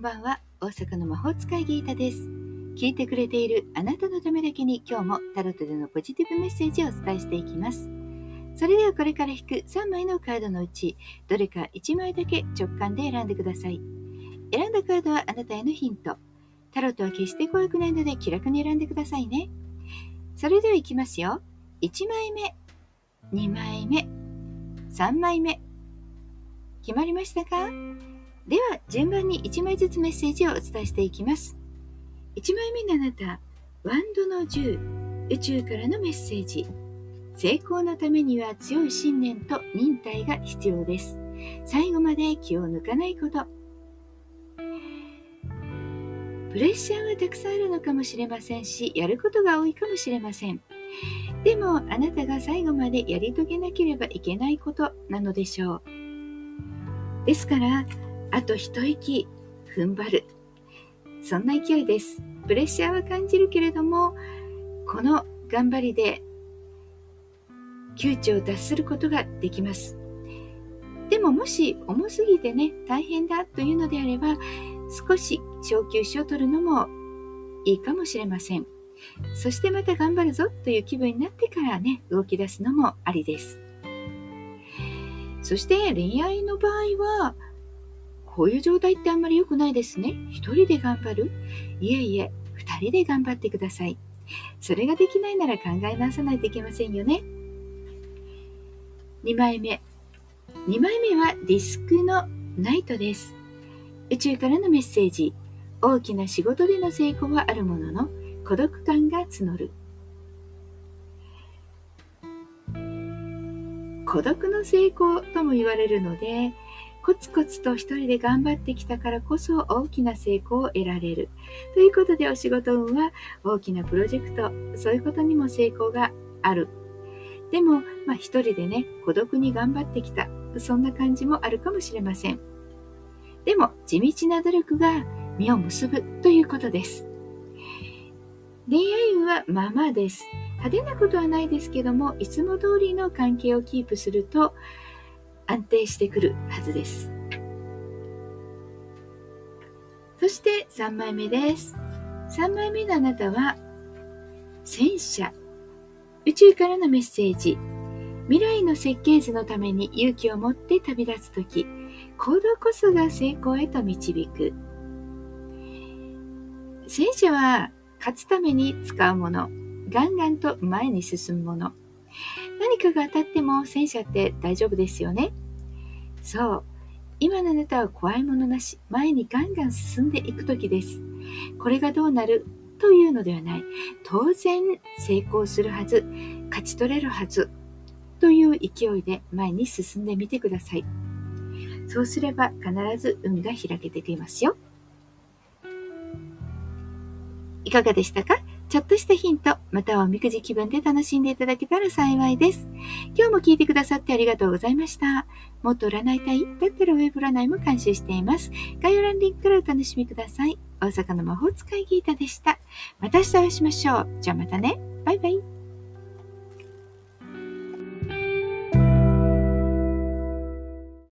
んばんは。大阪の魔法使いギータです。聞いてくれているあなたのためだけに、今日もタロットでのポジティブメッセージをお伝えしていきます。それではこれから引く3枚のカードのうち、どれか1枚だけ直感で選んでください。選んだカードはあなたへのヒント。タロットは決して怖くないので気楽に選んでくださいね。それではいきますよ。1枚目、2枚目、3枚目。決まりましたか？では順番に1枚ずつメッセージをお伝えしていきます。1枚目のあなた、ワンドの10、宇宙からのメッセージ。成功のためには強い信念と忍耐が必要です。最後まで気を抜かないこと。プレッシャーはたくさんあるのかもしれませんし、やることが多いかもしれません。でもあなたが最後までやり遂げなければいけないことなのでしょう。ですからあと一息踏ん張る、そんな勢いです。プレッシャーは感じるけれども、この頑張りで窮地を脱することができます。でももし重すぎてね、大変だというのであれば、少し小休止を取るのもいいかもしれません。そしてまた頑張るぞという気分になってからね、動き出すのもありです。そして恋愛の場合は、こういう状態ってあんまり良くないですね。一人で頑張る？いえいえ、二人で頑張ってください。それができないなら考え直さないといけませんよね。2枚目。2枚目はディスクのナイトです。宇宙からのメッセージ。大きな仕事での成功はあるものの、孤独感が募る。孤独の成功とも言われるので、コツコツと一人で頑張ってきたからこそ大きな成功を得られるということで、お仕事運は大きなプロジェクト、そういうことにも成功がある。でも、一人でね、孤独に頑張ってきた、そんな感じもあるかもしれません。でも地道な努力が実を結ぶということです。恋愛運はままです。派手なことはないですけども、いつも通りの関係をキープすると安定してくるはずです。そして3枚目です。3枚目のあなたは戦車、宇宙からのメッセージ。未来の設計図のために勇気を持って旅立つとき、行動こそが成功へと導く。戦車は勝つために使うもの、ガンガンと前に進むもの。何かが当たっても戦車って大丈夫ですよね。そう、今のあなたは怖いものなし、前にガンガン進んでいく時です。これがどうなるというのではない、当然成功するはず、勝ち取れるはずという勢いで前に進んでみてください。そうすれば必ず運が開けてきますよ。いかがでしたか？ちょっとしたヒント、またはおみくじ気分で楽しんでいただけたら幸いです。今日も聞いてくださってありがとうございました。もっと占いたい？だったらウェブ占いも監修しています。概要欄リンクからお楽しみください。大阪の魔法使いギータでした。また明日お会いしましょう。じゃあまたね。バイバイ。